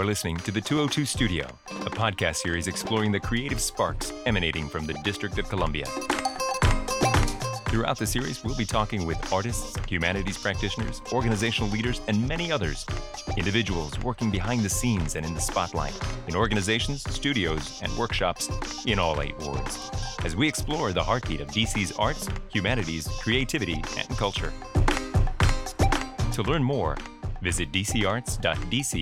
You're listening to The 202 Studio, a podcast series exploring the creative sparks emanating from the District of Columbia. Throughout the series, we'll be talking with artists, humanities practitioners, organizational leaders, and many others. Individuals working behind the scenes and in the spotlight, in organizations, studios, and workshops in all 8 wards, as we explore the heartbeat of DC's arts, humanities, creativity, and culture. To learn more, visit dcarts.dc.gov.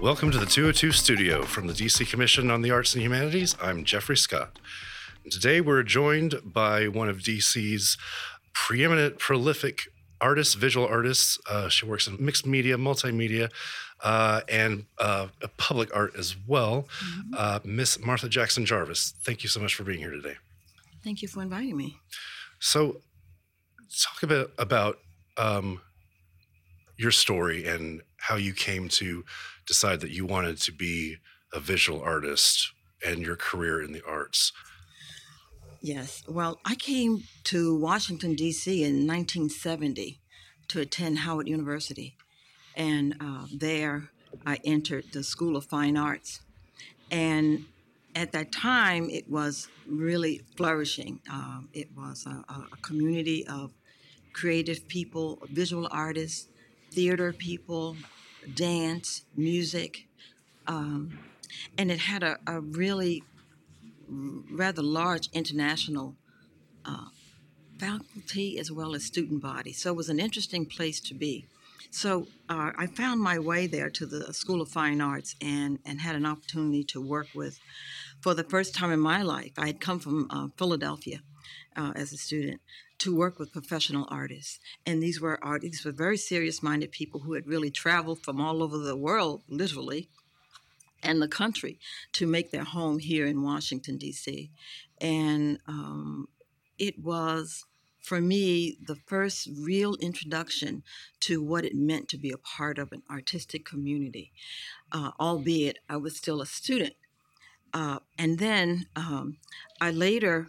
Welcome to the 202 Studio from the DC Commission on the Arts and Humanities. I'm Jeffrey Scott. Today we're joined by one of DC's preeminent prolific artists, visual artists. She works in mixed media, multimedia, and public art as well. Miss Martha Jackson Jarvis, thank you so much for being here today. Thank you for inviting me. So talk a bit about your story and how you came to decide that you wanted to be a visual artist and your career in the arts. Yes. Well, I came to Washington, D.C. in 1970 to attend Howard University. And there I entered the School of Fine Arts. And at that time, it was really flourishing. It was a community of creative people, visual artists, theater people, dance, music, and it had a really rather large international faculty as well as student body. So it was an interesting place to be. So I found my way there to the School of Fine Arts and had an opportunity to work with, for the first time in my life, I had come from Philadelphia as a student, to work with professional artists. And these were artists, these were very serious-minded people who had really traveled from all over the world, literally, and the country, to make their home here in Washington, D.C. And it was, for me, the first real introduction to what it meant to be a part of an artistic community, albeit I was still a student. And then I later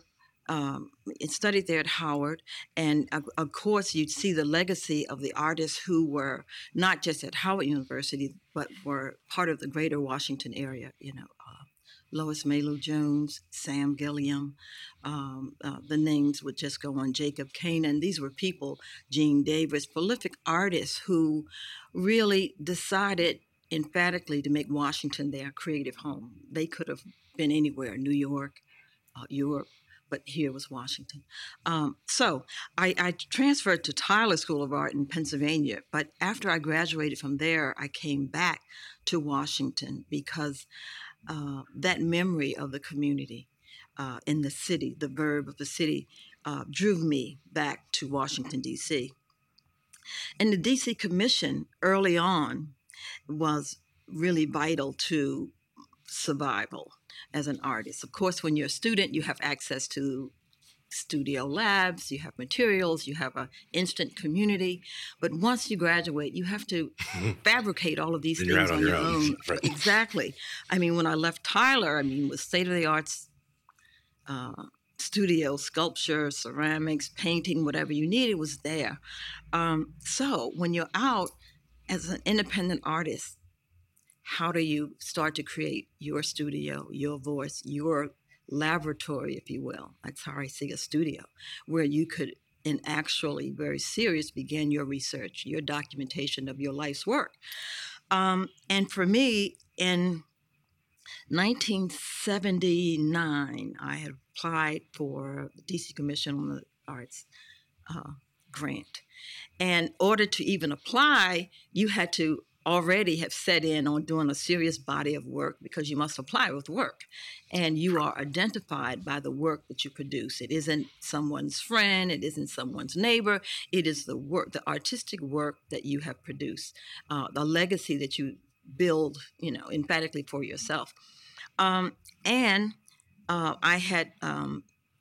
studied there at Howard, and of course you'd see the legacy of the artists who were not just at Howard University, but were part of the greater Washington area, Lois Mailou Jones, Sam Gilliam, the names would just go on, Jacob Kane, and these were people, Gene Davis, prolific artists who really decided emphatically to make Washington their creative home. They could have been anywhere, New York, Europe, but here was Washington. So I transferred to Tyler School of Art in Pennsylvania, but after I graduated from there, I came back to Washington because that memory of the community in the city, the verb of the city, drew me back to Washington, D.C. And the D.C. Commission early on was really vital to survival as an artist. Of course, when you're a student, you have access to studio labs, you have materials, you have an instant community. But once you graduate, you have to fabricate all of these things on your own. Right. Exactly. I mean, when I left Tyler, with state-of-the-art studio, sculpture, ceramics, painting, whatever you needed was there. So when you're out as an independent artist, how do you start to create your studio, your voice, your laboratory, if you will? That's how I see a studio, where you could, in actually very serious, begin your research, your documentation of your life's work. And for me, in 1979, I had applied for the DC Commission on the Arts grant. And in order to even apply, you had to already have set in on doing a serious body of work because you must apply with work. And you are identified by the work that you produce. It isn't someone's friend. It isn't someone's neighbor. It is the work, the artistic work that you have produced, the legacy that you build, emphatically for yourself. I had,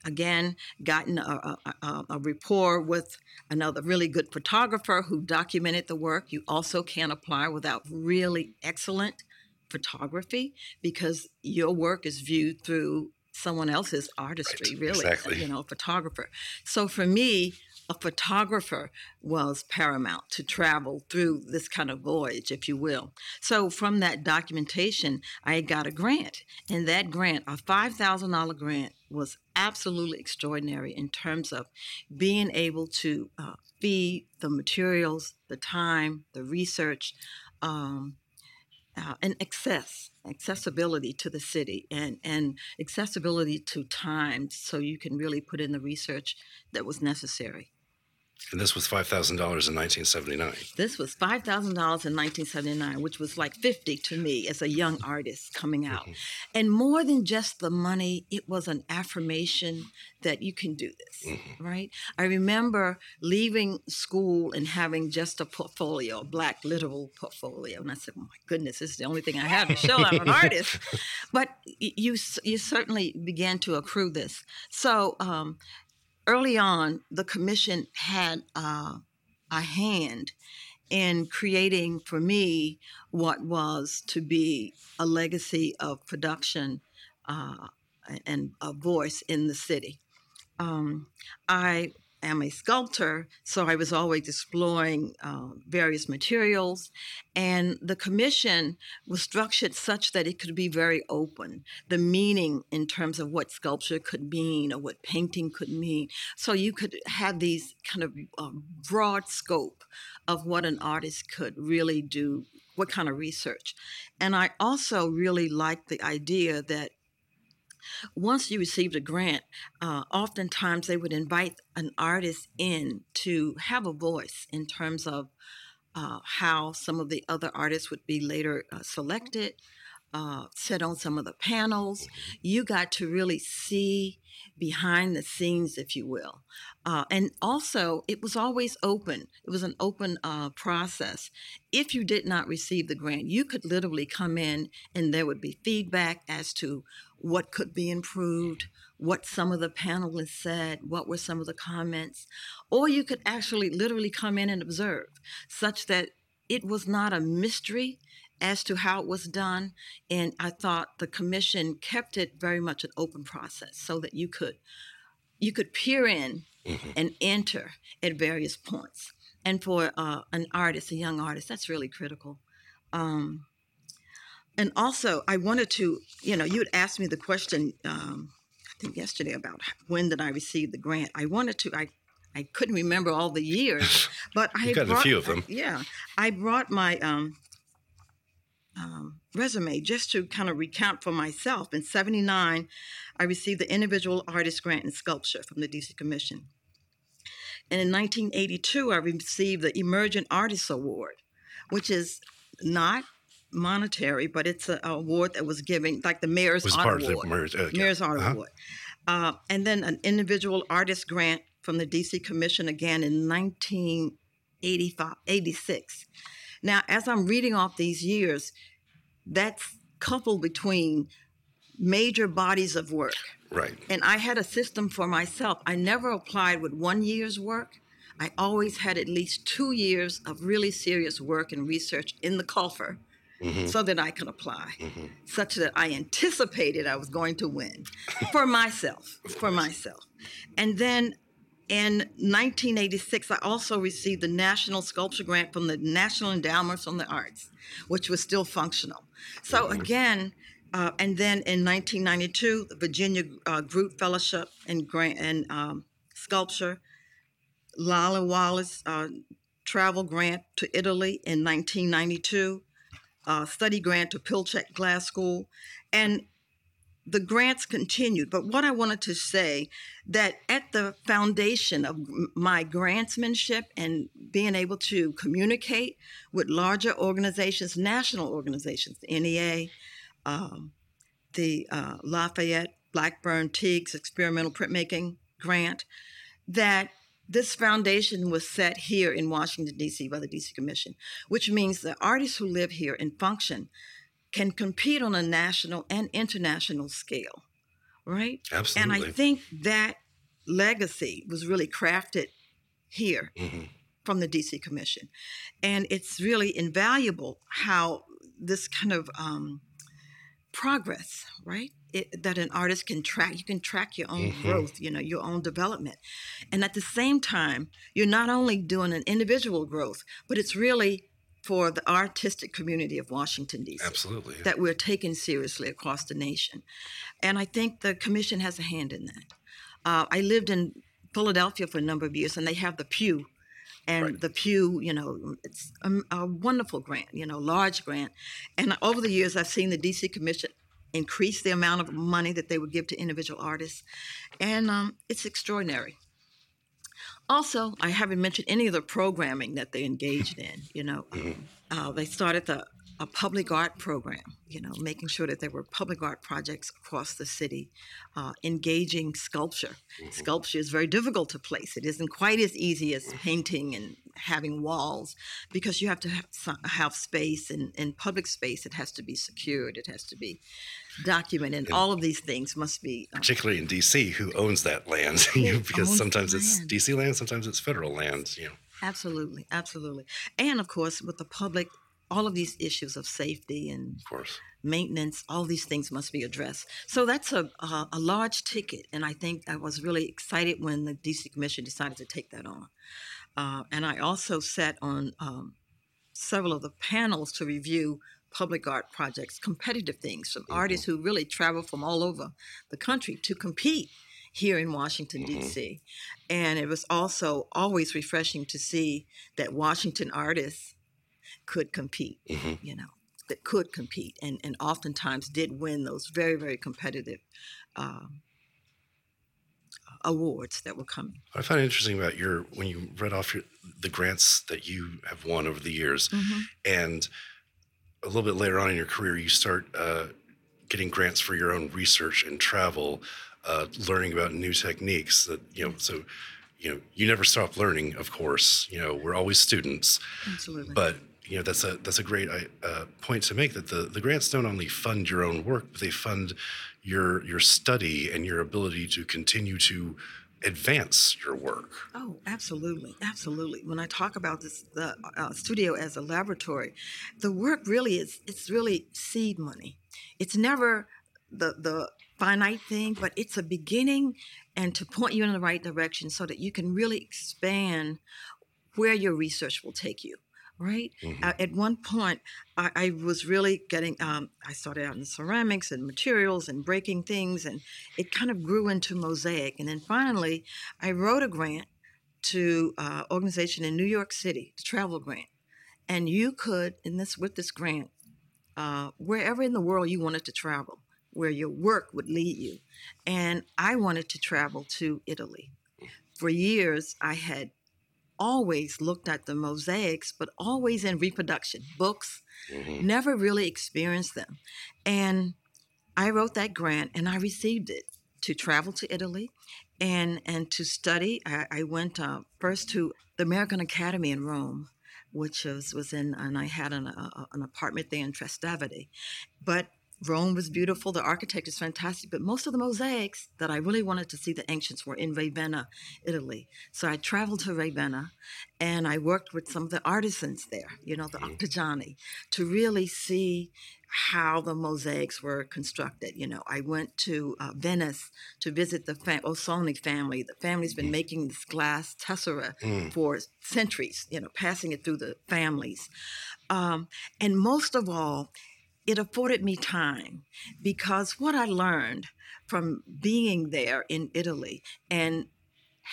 again, gotten a rapport with another really good photographer who documented the work. You also can't apply without really excellent photography because your work is viewed through someone else's artistry, right, really, exactly. You know, a photographer. So for me, a photographer was paramount to travel through this kind of voyage, if you will. So from that documentation, I got a grant. And that grant, a $5,000 grant, was absolutely extraordinary in terms of being able to feed the materials, the time, the research, and accessibility to the city and accessibility to time so you can really put in the research that was necessary. And this was $5,000 in 1979. This was $5,000 in 1979, which was like $50 to me as a young artist coming out. Mm-hmm. And more than just the money, it was an affirmation that you can do this, mm-hmm. right? I remember leaving school and having just a portfolio, a black literal portfolio. And I said, oh my goodness, this is the only thing I have to show I'm an artist. But you certainly began to accrue this. So, early on, the commission had a hand in creating, for me, what was to be a legacy of production and a voice in the city. I am a sculptor, so I was always exploring various materials, and the commission was structured such that it could be very open, the meaning in terms of what sculpture could mean or what painting could mean. So you could have these kind of broad scope of what an artist could really do, what kind of research. And I also really liked the idea that once you received a grant, oftentimes they would invite an artist in to have a voice in terms of how some of the other artists would be later selected, set on some of the panels. You got to really see behind the scenes, if you will. And also, it was always open. It was an open process. If you did not receive the grant, you could literally come in and there would be feedback as to what could be improved, what some of the panelists said, what were some of the comments, or you could actually literally come in and observe, such that it was not a mystery as to how it was done. And I thought the commission kept it very much an open process so that you could peer in mm-hmm. and enter at various points. And for an artist, a young artist, that's really critical. And also, I wanted to, you had asked me the question, I think yesterday, about when did I receive the grant. I couldn't remember all the years, but I got a few of them. I brought my resume just to kind of recount for myself. In 1979, I received the Individual Artist Grant in Sculpture from the DC Commission. And in 1982, I received the Emergent Artist Award, which is not monetary, but it's an award that was given, like the Mayor's Art Award. Mayor's Art Award. And then an Individual Artist Grant from the DC Commission again in 1986. Now, as I'm reading off these years, that's coupled between major bodies of work. Right. And I had a system for myself. I never applied with 1 year's work. I always had at least 2 years of really serious work and research in the coffer mm-hmm. so that I could apply, mm-hmm. such that I anticipated I was going to win for myself, And then in 1986, I also received the National Sculpture Grant from the National Endowment for the Arts, which was still functional. So again, and then in 1992, the Virginia Group Fellowship in Grant and Sculpture, Lala Wallace Travel Grant to Italy in 1992, Study Grant to Pilchuck Glass School, and the grants continued. But what I wanted to say, that at the foundation of my grantsmanship and being able to communicate with larger organizations, national organizations, the NEA, the Lafayette, Blackburn, Teagues Experimental Printmaking Grant, that this foundation was set here in Washington, D.C. by the D.C. Commission, which means the artists who live here and function can compete on a national and international scale, right? Absolutely. And I think that legacy was really crafted here mm-hmm. from the DC Commission. And it's really invaluable how this kind of progress, right, that an artist can track. You can track your own growth, you know, your own development. And at the same time, you're not only doing an individual growth, but it's really for the artistic community of Washington, D.C. Absolutely. That we're taking seriously across the nation. And I think the commission has a hand in that. I lived in Philadelphia for a number of years, and they have the Pew. And right. the Pew, you know, it's a wonderful grant, you know, large grant. And over the years, I've seen the D.C. Commission increase the amount of money that they would give to individual artists. And it's extraordinary. Also, I haven't mentioned any of the programming that they engaged in, you know. They started a public art program, you know, making sure that there were public art projects across the city, engaging sculpture. Sculpture is very difficult to place. It isn't quite as easy as painting and having walls because you have to have space, and in public space it has to be secured, it has to be documented, and all of these things must be... particularly in D.C., who owns that land? Because sometimes it's D.C. land, sometimes it's federal land, you know. Absolutely, absolutely. And, of course, with the public... all of these issues of safety and maintenance, all these things must be addressed. So that's a large ticket, and I think I was really excited when the D.C. Commission decided to take that on. And I also sat on several of the panels to review public art projects, competitive things from artists who really travel from all over the country to compete here in Washington, D.C. And it was also always refreshing to see that Washington artists could compete, you know, that could compete and oftentimes did win those very, very competitive awards that were coming. I find it interesting about when you read off the grants that you have won over the years, and a little bit later on in your career, you start getting grants for your own research and travel, learning about new techniques that, you know, so, you know, you never stop learning, of course, you know, we're always students. Absolutely. But you know, that's a great point to make, that the grants don't only fund your own work, but they fund your study and your ability to continue to advance your work. Oh, absolutely, absolutely. When I talk about this, the studio as a laboratory, the work really it's really seed money. It's never the finite thing, but it's a beginning and to point you in the right direction so that you can really expand where your research will take you. Right. At one point, I was really getting I started out in ceramics and materials and breaking things, and it kind of grew into mosaic. And then finally, I wrote a grant to an organization in New York City, the travel grant. And you could, with this grant, wherever in the world you wanted to travel, where your work would lead you. And I wanted to travel to Italy. For years, I had always looked at the mosaics, but always in reproduction, books, never really experienced them. And I wrote that grant and I received it to travel to Italy and to study. I went first to the American Academy in Rome, which was in, and I had an apartment there in Trastevere. But Rome was beautiful, the architecture is fantastic, but most of the mosaics that I really wanted to see, the ancients, were in Ravenna, Italy. So I traveled to Ravenna, and I worked with some of the artisans there, you know, the artigiani, to really see how the mosaics were constructed. You know, I went to Venice to visit the Osoni family. The family's been making this glass tessera for centuries, you know, passing it through the families. And most of all, it afforded me time, because what I learned from being there in Italy and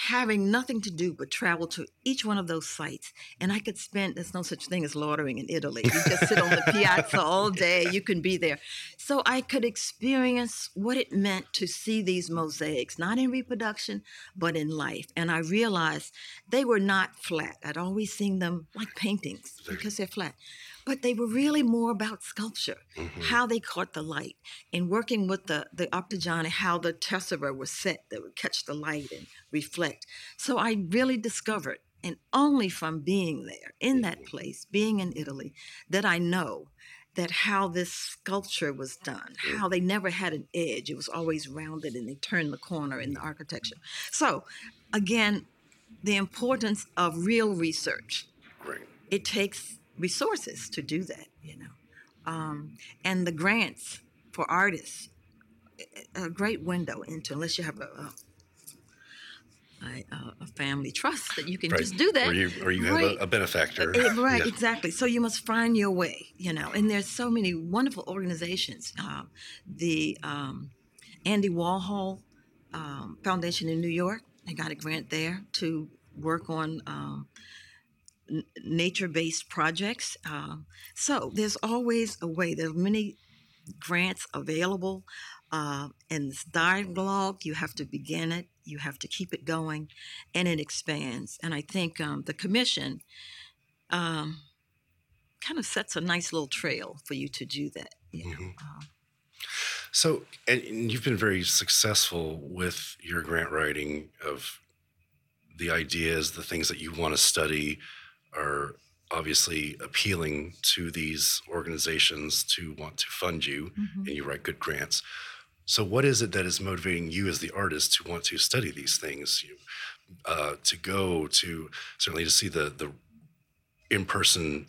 having nothing to do but travel to each one of those sites, and I could spend, there's no such thing as loitering in Italy. You just sit on the piazza all day, you can be there. So I could experience what it meant to see these mosaics, not in reproduction, but in life. And I realized they were not flat. I'd always seen them like paintings because they're flat. But they were really more about sculpture, how they caught the light, and working with the artigiani, how the tessera was set that would catch the light and reflect. So I really discovered, and only from being there, in that place, being in Italy, that I know that how this sculpture was done, how they never had an edge. It was always rounded, and they turned the corner in the architecture. So, again, the importance of real research. Great. It takes resources to do that, you know, and the grants for artists a great window into, unless you have a family trust that you can just do that. Or you have a benefactor. Right, yeah. Exactly. So you must find your way, And there's so many wonderful organizations. The Andy Warhol Foundation in New York, I got a grant there to work on nature-based projects. So there's always a way. There are many grants available. And this dialogue, you have to begin it, you have to keep it going, and it expands. And I think the commission kind of sets a nice little trail for you to do that. Mm-hmm. So, and you've been very successful with your grant writing of the ideas, the things that you want to study are obviously appealing to these organizations to want to fund you, mm-hmm. and you write good grants. So what is it that is motivating you as the artist to want to study these things, to go to, certainly to see the in-person,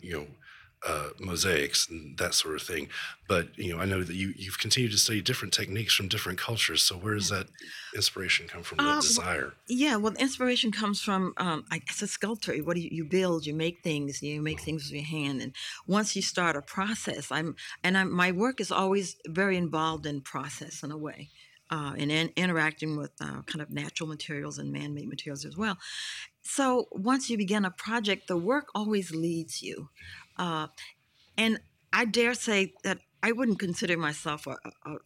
mosaics and that sort of thing. But, I know that you've continued to study different techniques from different cultures. So where does that inspiration come from, that desire? Yeah, well, the inspiration comes from, as a sculptor, what do you build? You make things with your hand. And once you start a process, my work is always very involved in process in a way. And interacting with kind of natural materials and man-made materials as well. So once you begin a project, the work always leads you. And I dare say that I wouldn't consider myself a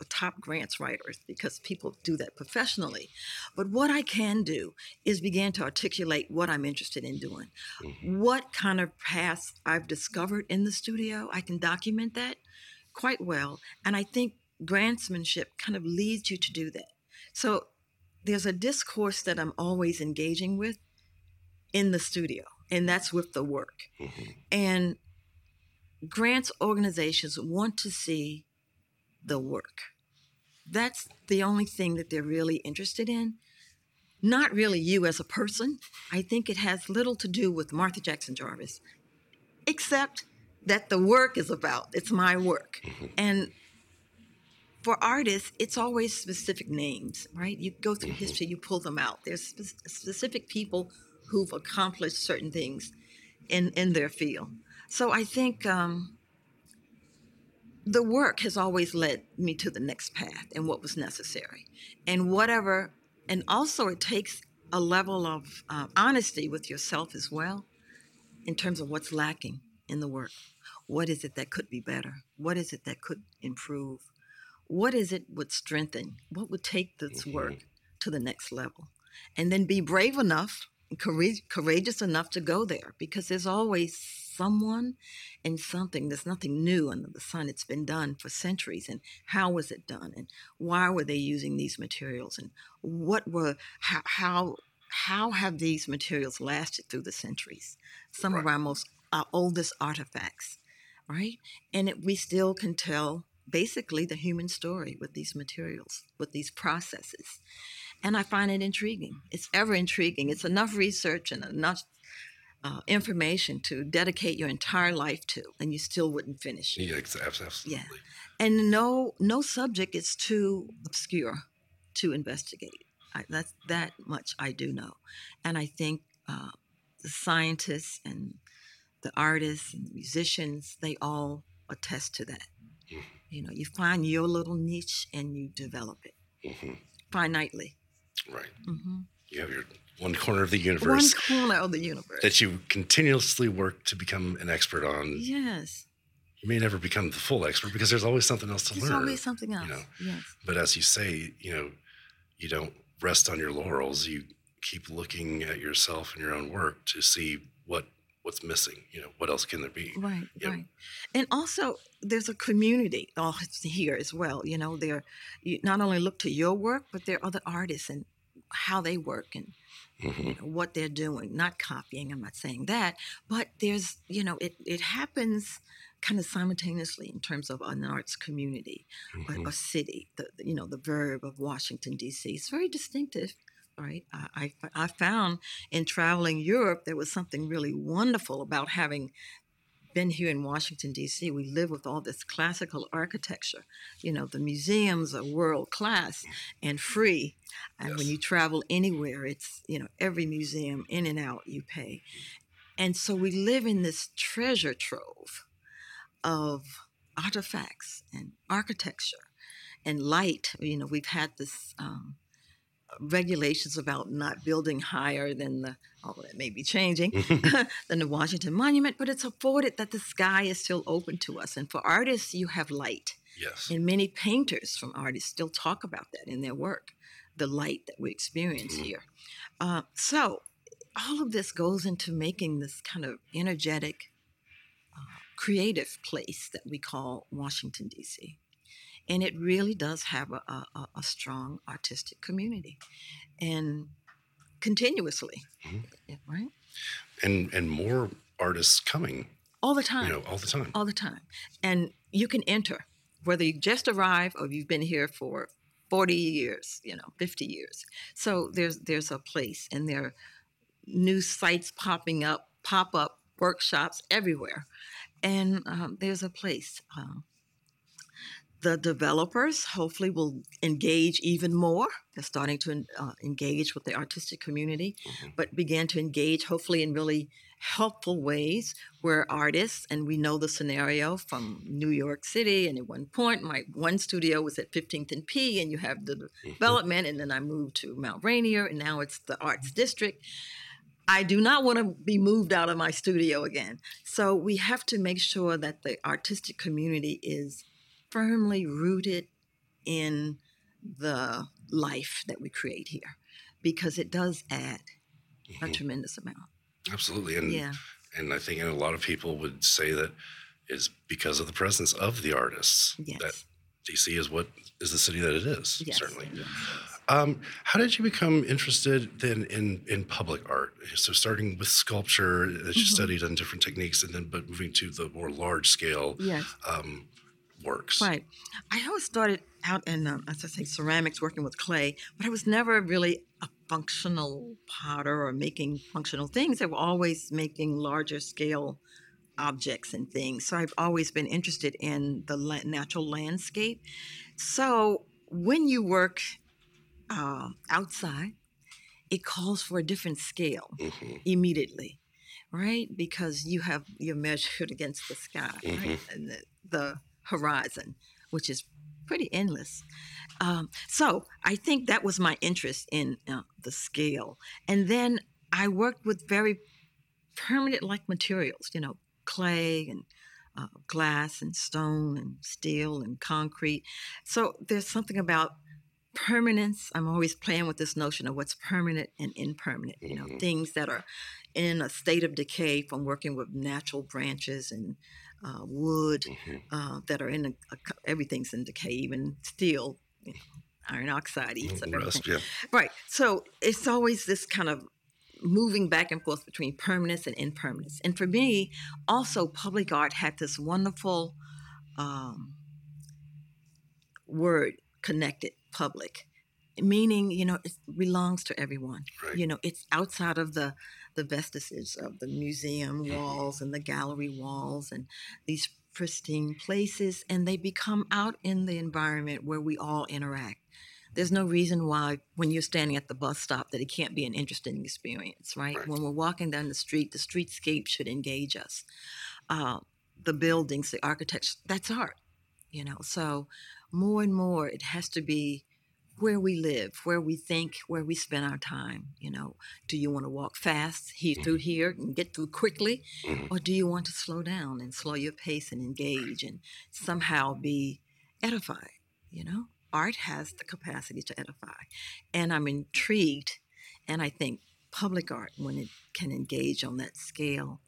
top grants writer because people do that professionally. But what I can do is begin to articulate what I'm interested in doing. Mm-hmm. What kind of paths I've discovered in the studio, I can document that quite well. And I think grantsmanship kind of leads you to do that. So there's a discourse that I'm always engaging with in the studio, and that's with the work. Mm-hmm. And grants organizations want to see the work. That's the only thing that they're really interested in. Not really you as a person. I think it has little to do with Martha Jackson Jarvis, except that the work is about. It's my work. Mm-hmm. And for artists, it's always specific names, right? You go through history, you pull them out. There's specific people who've accomplished certain things in their field. So I think the work has always led me to the next path and what was necessary. And whatever, and also it takes a level of honesty with yourself as well in terms of what's lacking in the work. What is it that could be better? What is it that could improve? What is it would strengthen? What would take this work to the next level? And then be brave enough, courageous enough to go there, because there's always someone and something. There's nothing new under the sun. It's been done for centuries. And how was it done? And why were they using these materials? And what were, how have these materials lasted through the centuries? Some of our oldest artifacts, right? And we still can tell basically the human story with these materials, with these processes. And I find it intriguing. It's ever intriguing. It's enough research and enough information to dedicate your entire life to, and you still wouldn't finish. Yeah, absolutely. Yeah. And no subject is too obscure to investigate. That's that much I do know. And I think the scientists and the artists and the musicians, they all attest to that. Mm-hmm. You find your little niche and you develop it finitely. Right. Mm-hmm. You have your one corner of the universe. One corner of the universe. That you continuously work to become an expert on. Yes. You may never become the full expert because there's always something else to learn. There's always something else, yes. But as you say, you don't rest on your laurels. You keep looking at yourself and your own work to see what's missing, what else can there be? Right, yep. Right. And also there's a community here as well. You not only look to your work, but there are other artists and how they work and what they're doing, not copying. I'm not saying that, but there's, it happens kind of simultaneously in terms of an arts community or city, the verb of Washington, D.C. It's very distinctive. Right, I found in traveling Europe there was something really wonderful about having been here in Washington, D.C., we live with all this classical architecture. You know, the museums are world class and free. And yes. When you travel anywhere, it's, you know, every museum in and out you pay. And so we live in this treasure trove of artifacts and architecture and light. You know, we've had this regulations about not building higher than the, although that may be changing, than the Washington Monument, but it's afforded that the sky is still open to us. And for artists, you have light. Yes. And many painters from artists still talk about that in their work, the light that we experience here. So all of this goes into making this kind of energetic, creative place that we call Washington, D.C. And it really does have a strong artistic community, and continuously, right? And more artists coming all the time. You know, all the time. All the time, and you can enter whether you just arrived or you've been here for 40 years, you know, 50 years. So there's a place, and there are new sites popping up, pop-up workshops everywhere, and there's a place. The developers hopefully will engage even more. They're starting to engage with the artistic community, but began to engage hopefully in really helpful ways where artists, and we know the scenario from New York City, and at one point my one studio was at 15th and P, and you have the development, and then I moved to Mount Rainier, and now it's the Arts District. I do not want to be moved out of my studio again. So we have to make sure that the artistic community is firmly rooted in the life that we create here, because it does add a tremendous amount. Absolutely. And and I think a lot of people would say that is because of the presence of the artists that DC is what is the city that it is, certainly. Yes. How did you become interested then in public art? So starting with sculpture that you studied on different techniques, and then but moving to the more large scale works. Right. I always started out in, as I say, ceramics, working with clay, but I was never really a functional potter or making functional things. I was always making larger scale objects and things. So I've always been interested in the natural landscape. So when you work outside, it calls for a different scale immediately, right? Because you're measured against the sky, right? And the horizon, which is pretty endless. So I think that was my interest in the scale. And then I worked with very permanent-like materials, you know, clay and glass and stone and steel and concrete. So there's something about permanence. I'm always playing with this notion of what's permanent and impermanent, you know, things that are in a state of decay from working with natural branches and wood that are in everything's in decay, even steel, you know, iron oxide eats up everything. Right. So it's always this kind of moving back and forth between permanence and impermanence. And for me, also public art had this wonderful word, connected public, meaning, you know, it belongs to everyone. Right. You know, it's outside of the vestiges of the museum walls and the gallery walls and these pristine places, and they become out in the environment where we all interact. There's no reason why when you're standing at the bus stop that it can't be an interesting experience, right? When we're walking down the street, the streetscape should engage us. The buildings, the architecture, that's art, you know. So more and more it has to be where we live, where we think, where we spend our time. You know, do you want to walk fast through here and get through quickly? Or do you want to slow down and slow your pace and engage and somehow be edified? You know, art has the capacity to edify. And I'm intrigued. And I think public art, when it can engage on that scale,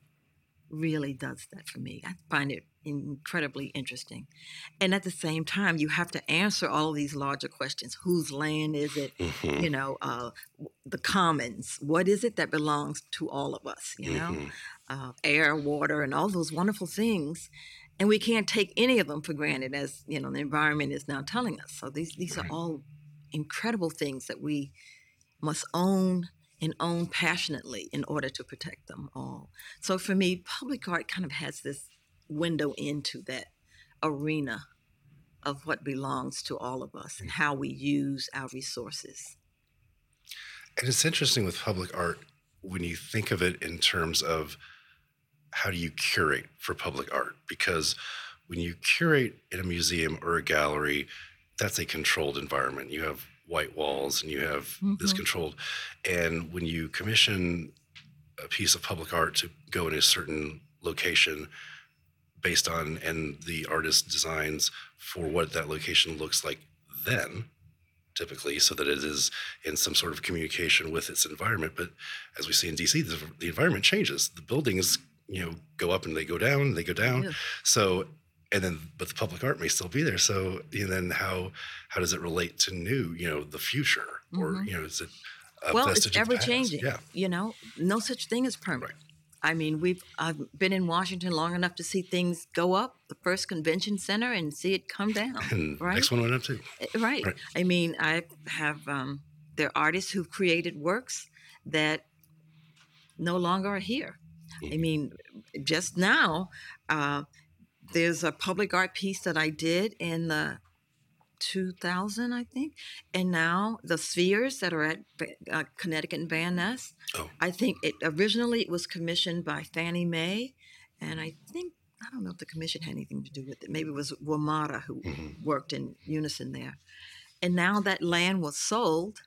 really does that for me. I find it incredibly interesting. And at the same time, you have to answer all of these larger questions. Whose land is it? You know, the commons. What is it that belongs to all of us? You know, air, water, and all those wonderful things. And we can't take any of them for granted, as, you know, the environment is now telling us. So these are all incredible things that we must own and own passionately in order to protect them all. So for me, public art kind of has this window into that arena of what belongs to all of us and how we use our resources. And it's interesting with public art, when you think of it in terms of how do you curate for public art? Because when you curate in a museum or a gallery, that's a controlled environment. You have white walls and you have this controlled. And when you commission a piece of public art to go in a certain location based on, and the artist designs for what that location looks like then, typically, so that it is in some sort of communication with its environment. But as we see in DC, the environment changes. The buildings, you know, go up and they go down. Yeah. So, and then, but the public art may still be there. So, and then how does it relate to new, you know, the future? Or, you know, is it a vestige of the past? Well, it's ever-changing, you know? No such thing as permanent. Right. I mean, I've been in Washington long enough to see things go up, the first convention center, and see it come down. And right? Next one went up too. Right. I mean, I have, there are artists who've created works that no longer are here. I mean, just now, there's a public art piece that I did in the 2000, I think. And now the spheres that are at Connecticut and Van Ness, I think it was commissioned by Fannie Mae. And I think, I don't know if the commission had anything to do with it. Maybe it was Wamata who worked in unison there. And now that land was sold.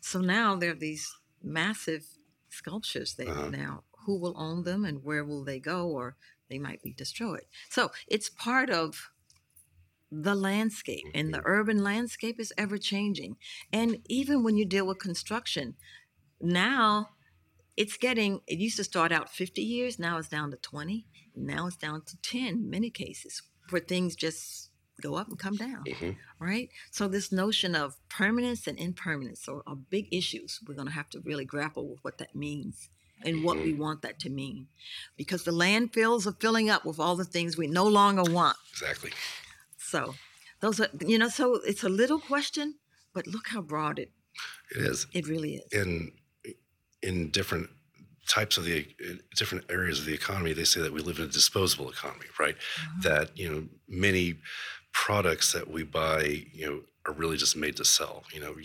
So now there are these massive sculptures there now. Who will own them and where will they go? Or they might be destroyed. So it's part of the landscape, and the urban landscape is ever-changing. And even when you deal with construction, now it used to start out 50 years, now it's down to 20, now it's down to 10 in many cases, where things just go up and come down, right? So this notion of permanence and impermanence are big issues. We're going to have to really grapple with what that means and what we want that to mean, because the landfills are filling up with all the things we no longer want. Exactly. So those are, you know, so it's a little question, but look how broad it is. It really is. In different types of different areas of the economy, they say that we live in a disposable economy, right? That, you know, many products that we buy, you know, are really just made to sell. You know,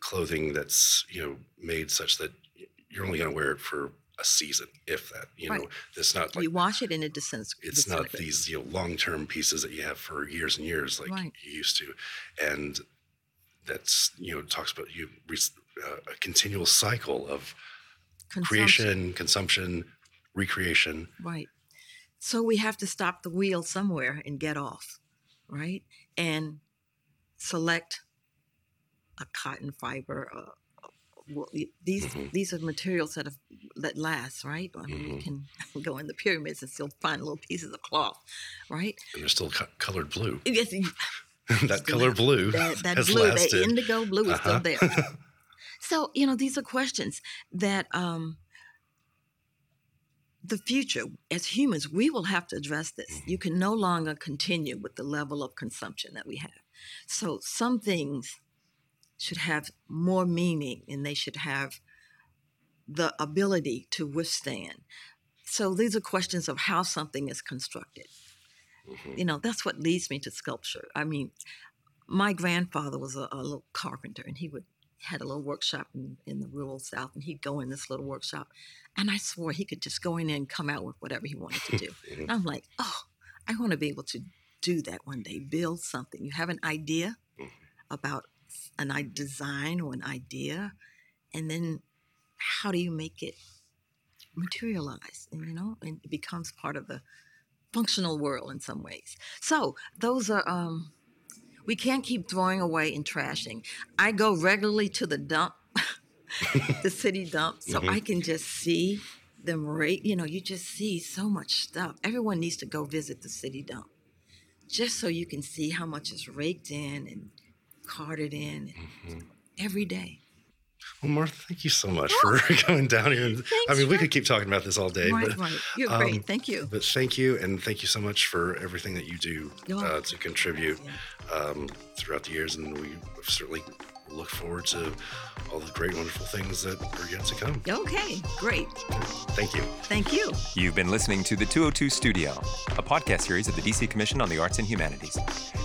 clothing that's, you know, made such that you're only going to wear it for a season, if that, you know, it's not like you wash it and it disintegrates. It's not these, you know, long-term pieces that you have for years and years like you used to. And that's, you know, talks about you reach a continual cycle of creation, consumption, recreation. Right. So we have to stop the wheel somewhere and get off, right? And select a cotton fiber, well, these are materials that last, right? I mean, you can go in the pyramids and still find little pieces of cloth, right? And they're still colored blue. Yes, that color blue. That has blue, lasted. That indigo blue is still there. So, you know, these are questions that the future, as humans, we will have to address this. You can no longer continue with the level of consumption that we have. So some things should have more meaning, and they should have the ability to withstand. So these are questions of how something is constructed. You know, that's what leads me to sculpture. I mean, my grandfather was a little carpenter, and he had a little workshop in the rural South, and he'd go in this little workshop, and I swore he could just go in there and come out with whatever he wanted to do. And I'm like, I want to be able to do that one day, build something. You have an idea about an design or an idea, and then how do you make it materialize? And, you know, and it becomes part of the functional world in some ways. So those are, we can't keep throwing away and trashing. I go regularly to the dump, the city dump, so I can just see them, you know, you just see so much stuff. Everyone needs to go visit the city dump just so you can see how much is raked in and carted in every day. Well, Martha, thank you so much for coming down here. And, thanks, we could keep talking about this all day. Right. You're great. Thank you. But thank you, and thank you so much for everything that you do to contribute throughout the years. And we certainly look forward to all the great, wonderful things that are yet to come. Okay, great. Thank you. Thank you. You've been listening to The 202 Studio, a podcast series of the DC Commission on the Arts and Humanities.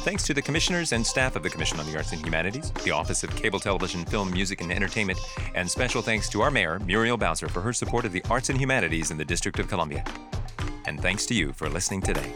Thanks to the commissioners and staff of the Commission on the Arts and Humanities, the Office of Cable Television, Film, Music, and Entertainment, and special thanks to our mayor, Muriel Bowser, for her support of the arts and humanities in the District of Columbia. And thanks to you for listening today.